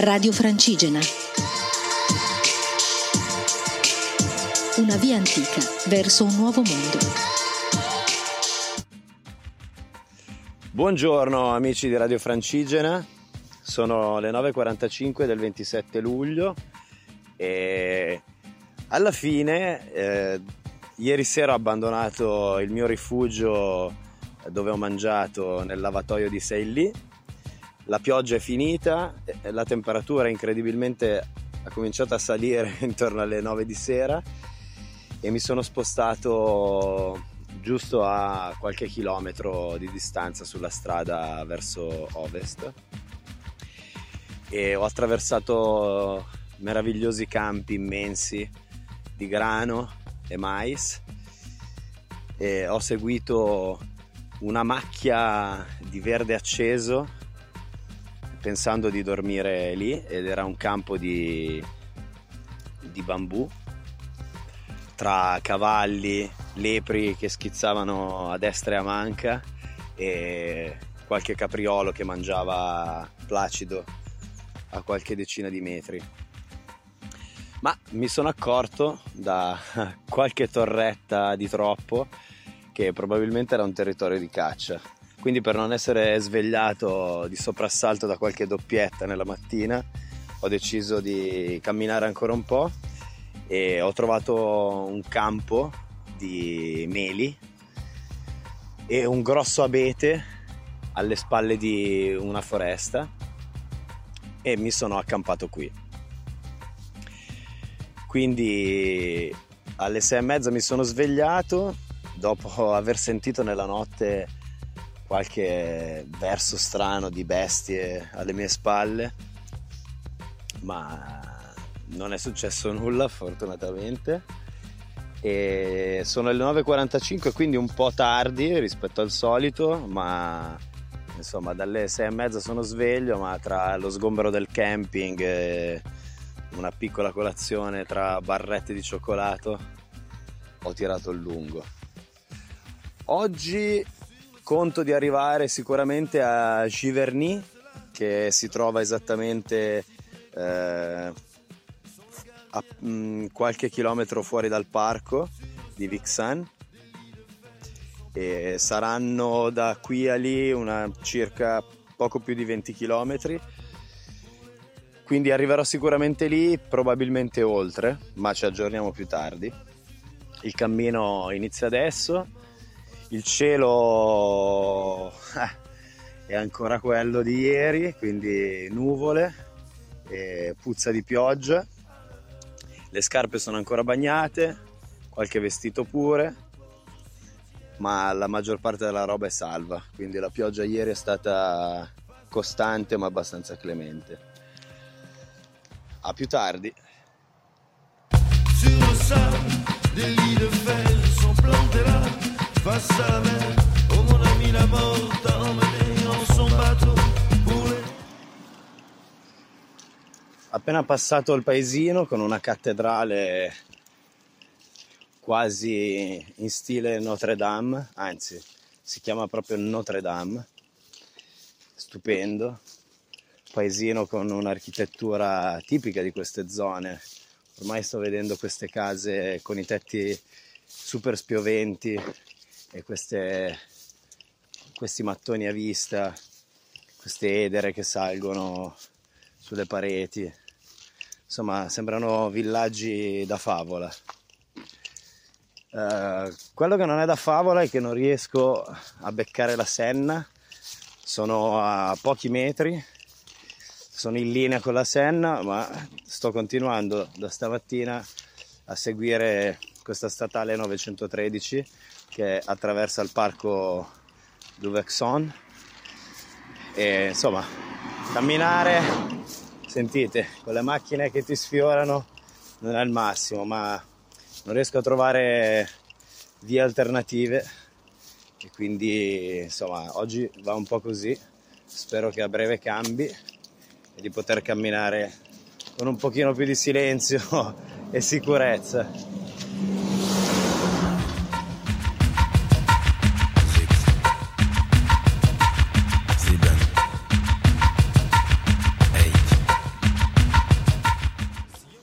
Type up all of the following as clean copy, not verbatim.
Radio Francigena. Una via antica verso un nuovo mondo. Buongiorno amici di Radio Francigena, sono le 9.45 del 27 luglio e alla fine ieri sera ho abbandonato il mio rifugio dove ho mangiato nel lavatoio di Selly. La pioggia è finita, la temperatura incredibilmente ha cominciato a salire intorno alle 9 di sera e mi sono spostato giusto a qualche chilometro di distanza sulla strada verso ovest e ho attraversato meravigliosi campi immensi di grano e mais e ho seguito una macchia di verde acceso pensando di dormire lì, ed era un campo di bambù tra cavalli, lepri che schizzavano a destra e a manca e qualche capriolo che mangiava placido a qualche decina di metri. Ma mi sono accorto da qualche torretta di troppo che probabilmente era un territorio di caccia, quindi per non essere svegliato di soprassalto da qualche doppietta nella mattina ho deciso di camminare ancora un po' e ho trovato un campo di meli e un grosso abete alle spalle di una foresta e mi sono accampato qui. Quindi alle 6:30 mi sono svegliato dopo aver sentito nella notte qualche verso strano di bestie alle mie spalle, ma non è successo nulla fortunatamente, e sono le 9.45, quindi un po' tardi rispetto al solito, ma insomma dalle 6:30 sono sveglio, ma tra lo sgombero del camping e una piccola colazione tra barrette di cioccolato ho tirato il lungo. Oggi conto di arrivare sicuramente a Giverny, che si trova esattamente qualche chilometro fuori dal parco di Vexin, e saranno da qui a lì circa poco più di 20 chilometri, quindi arriverò sicuramente lì, probabilmente oltre, ma ci aggiorniamo più tardi. Il cammino inizia adesso. Il cielo è ancora quello di ieri, quindi nuvole, e puzza di pioggia, le scarpe sono ancora bagnate, qualche vestito pure, ma la maggior parte della roba è salva, quindi la pioggia ieri è stata costante ma abbastanza clemente. A più tardi! Appena passato il paesino con una cattedrale quasi in stile Notre-Dame, anzi si chiama proprio Notre-Dame, stupendo, paesino con un'architettura tipica di queste zone, ormai sto vedendo queste case con i tetti super spioventi e questi mattoni a vista, queste edere che salgono sulle pareti, insomma sembrano villaggi da favola. Quello che non è da favola è che non riesco a beccare la Senna, sono a pochi metri, sono in linea con la Senna, ma sto continuando da stamattina a seguire questa statale 913 che attraversa il parco du Vexin e insomma camminare, sentite, con le macchine che ti sfiorano non è il massimo, ma non riesco a trovare vie alternative e quindi insomma oggi va un po' così, spero che a breve cambi e di poter camminare con un pochino più di silenzio e sicurezza.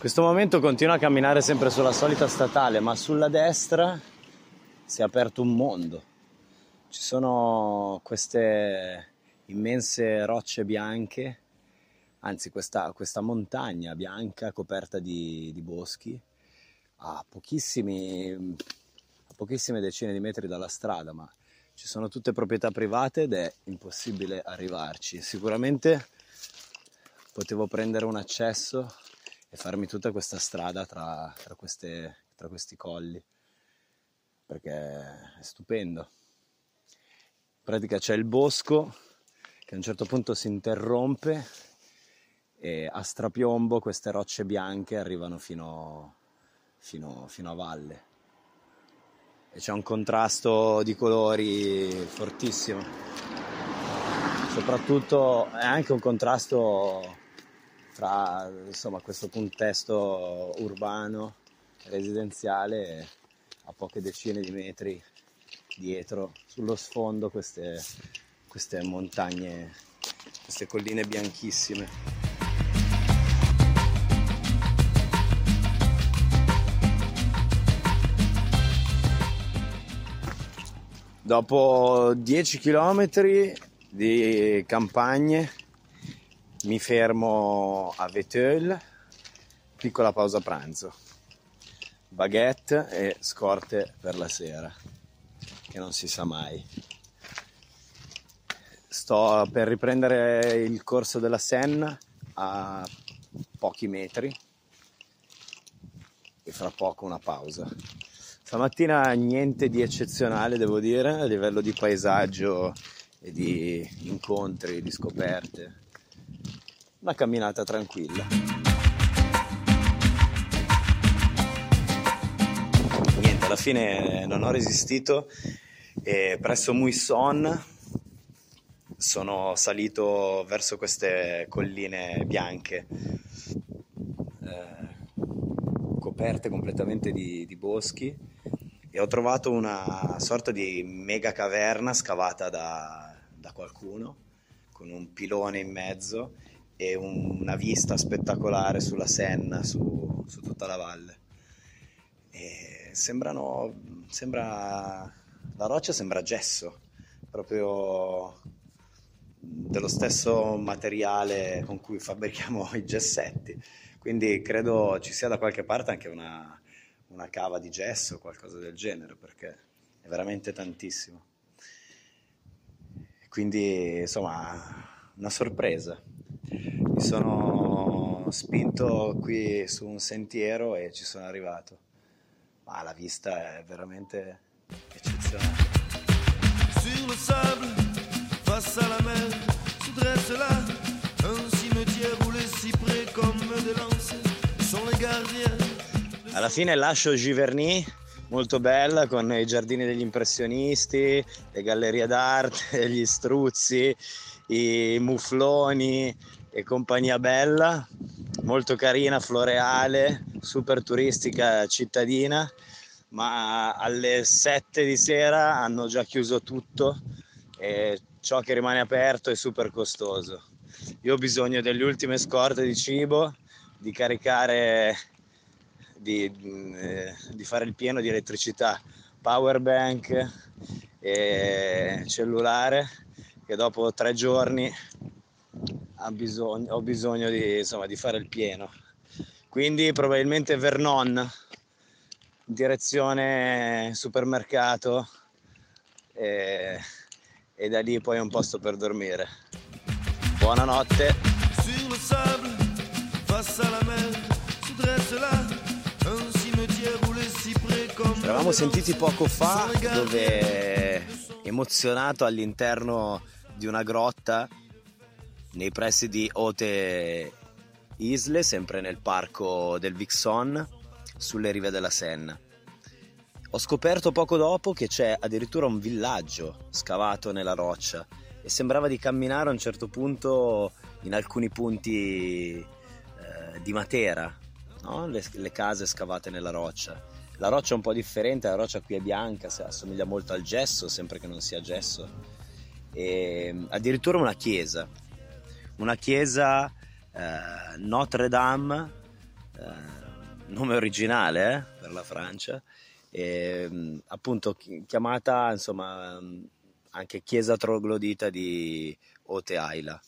In questo momento continua a camminare sempre sulla solita statale, ma sulla destra si è aperto un mondo. Ci sono queste immense rocce bianche, anzi questa montagna bianca coperta di boschi a pochissime decine di metri dalla strada, ma ci sono tutte proprietà private ed è impossibile arrivarci. Sicuramente potevo prendere un accesso e farmi tutta questa strada tra questi colli, perché è stupendo. In pratica c'è il bosco che a un certo punto si interrompe e a strapiombo queste rocce bianche arrivano fino a valle. E c'è un contrasto di colori fortissimo, soprattutto è anche un contrasto tra, insomma, questo contesto urbano residenziale, a poche decine di metri dietro sullo sfondo queste montagne, queste colline bianchissime. Dopo 10 km di campagne mi fermo a Vétheuil, piccola pausa pranzo, baguette e scorte per la sera, che non si sa mai. Sto per riprendere il corso della Senna a pochi metri e fra poco una pausa. Stamattina niente di eccezionale, devo dire, a livello di paesaggio e di incontri, di scoperte. Una camminata tranquilla. Niente, alla fine non ho resistito e presso Muisson sono salito verso queste colline bianche, coperte completamente di boschi. E ho trovato una sorta di mega caverna scavata da qualcuno, con un pilone in mezzo e una vista spettacolare sulla Senna, su tutta la valle. E la roccia sembra gesso, proprio dello stesso materiale con cui fabbrichiamo i gessetti. Quindi credo ci sia da qualche parte anche una cava di gesso o qualcosa del genere, perché è veramente tantissimo. Quindi, insomma, una sorpresa. Mi sono spinto qui su un sentiero e ci sono arrivato, ma la vista è veramente eccezionale. Sur le sable, face à la mer, se dresse là un cimetière où les cyprès comme des lances sont les gardiens. Alla fine lascio Giverny, molto bella, con i giardini degli impressionisti, le gallerie d'arte, gli struzzi, i mufloni e compagnia bella, molto carina, floreale, super turistica, cittadina, ma alle 7 di sera hanno già chiuso tutto e ciò che rimane aperto è super costoso. Io ho bisogno delle ultime scorte di cibo, di caricare... Di fare il pieno di elettricità, power bank e cellulare, che dopo 3 giorni ho bisogno di fare il pieno. Quindi probabilmente Vernon, direzione supermercato, e da lì poi un posto per dormire. Buonanotte. Sur le sable, face à la mer, se dresse là. Ci eravamo sentiti poco fa, dove, emozionato all'interno di una grotta nei pressi di Haute-Isle, sempre nel parco del Vexin, sulle rive della Senna, ho scoperto poco dopo che c'è addirittura un villaggio scavato nella roccia e sembrava di camminare a un certo punto in alcuni punti di Matera, no? Le case scavate nella roccia. La roccia è un po' differente, la roccia qui è bianca, assomiglia molto al gesso, sempre che non sia gesso. E addirittura una chiesa Notre-Dame, nome originale per la Francia, e, appunto chiamata insomma anche chiesa troglodita di Haute-Isle.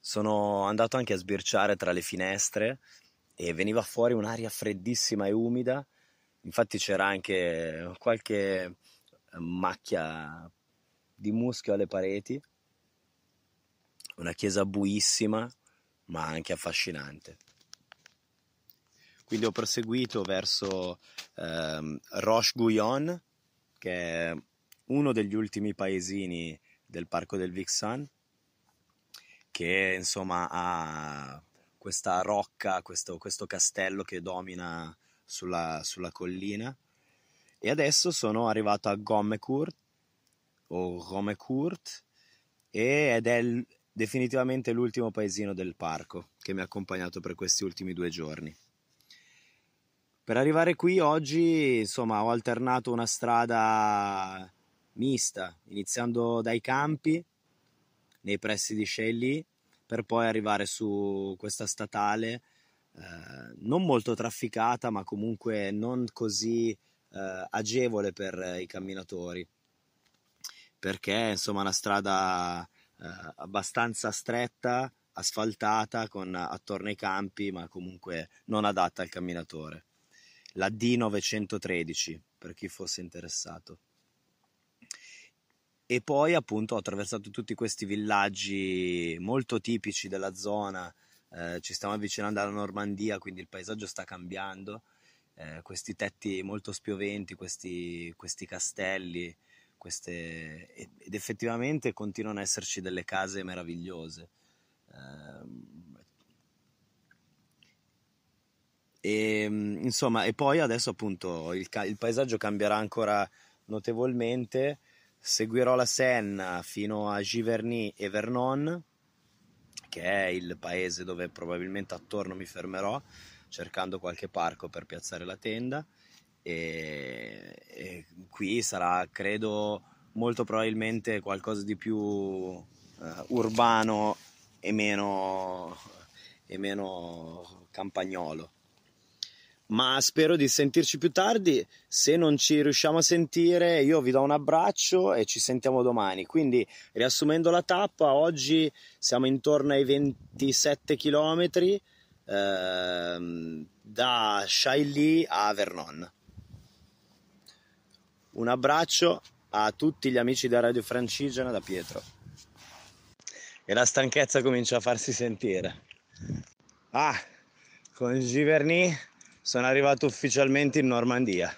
Sono andato anche a sbirciare tra le finestre e veniva fuori un'aria freddissima e umida, infatti c'era anche qualche macchia di muschio alle pareti. Una chiesa buissima ma anche affascinante. Quindi ho proseguito verso Roche-Guyon, che è uno degli ultimi paesini del parco del Vexin, che insomma ha questa rocca, questo castello che domina sulla collina. E adesso sono arrivato a Gommecourt o Romecourt, ed è definitivamente l'ultimo paesino del parco che mi ha accompagnato per questi ultimi 2 giorni. Per arrivare qui oggi, insomma, ho alternato una strada mista, iniziando dai campi nei pressi di Selly, per poi arrivare su questa statale non molto trafficata, ma comunque non così agevole per i camminatori, perché insomma è una strada abbastanza stretta, asfaltata, con attorno ai campi, ma comunque non adatta al camminatore. La D913 per chi fosse interessato. E poi appunto ho attraversato tutti questi villaggi molto tipici della zona. Ci stiamo avvicinando alla Normandia, quindi il paesaggio sta cambiando, questi tetti molto spioventi, questi castelli, ed effettivamente continuano ad esserci delle case meravigliose. E insomma, e poi adesso appunto il paesaggio cambierà ancora notevolmente. Seguirò la Senna fino a Giverny e Vernon, che è il paese dove probabilmente attorno mi fermerò, cercando qualche parco per piazzare la tenda. E qui sarà, credo, molto probabilmente qualcosa di più urbano e meno campagnolo. Ma spero di sentirci più tardi. Se non ci riusciamo a sentire, io vi do un abbraccio e ci sentiamo domani. Quindi, riassumendo la tappa, oggi siamo intorno ai 27 km da Selly a Vernon. Un abbraccio a tutti gli amici da Radio Francigena, da Pietro. E la stanchezza comincia a farsi sentire. Con Giverny sono arrivato ufficialmente in Normandia.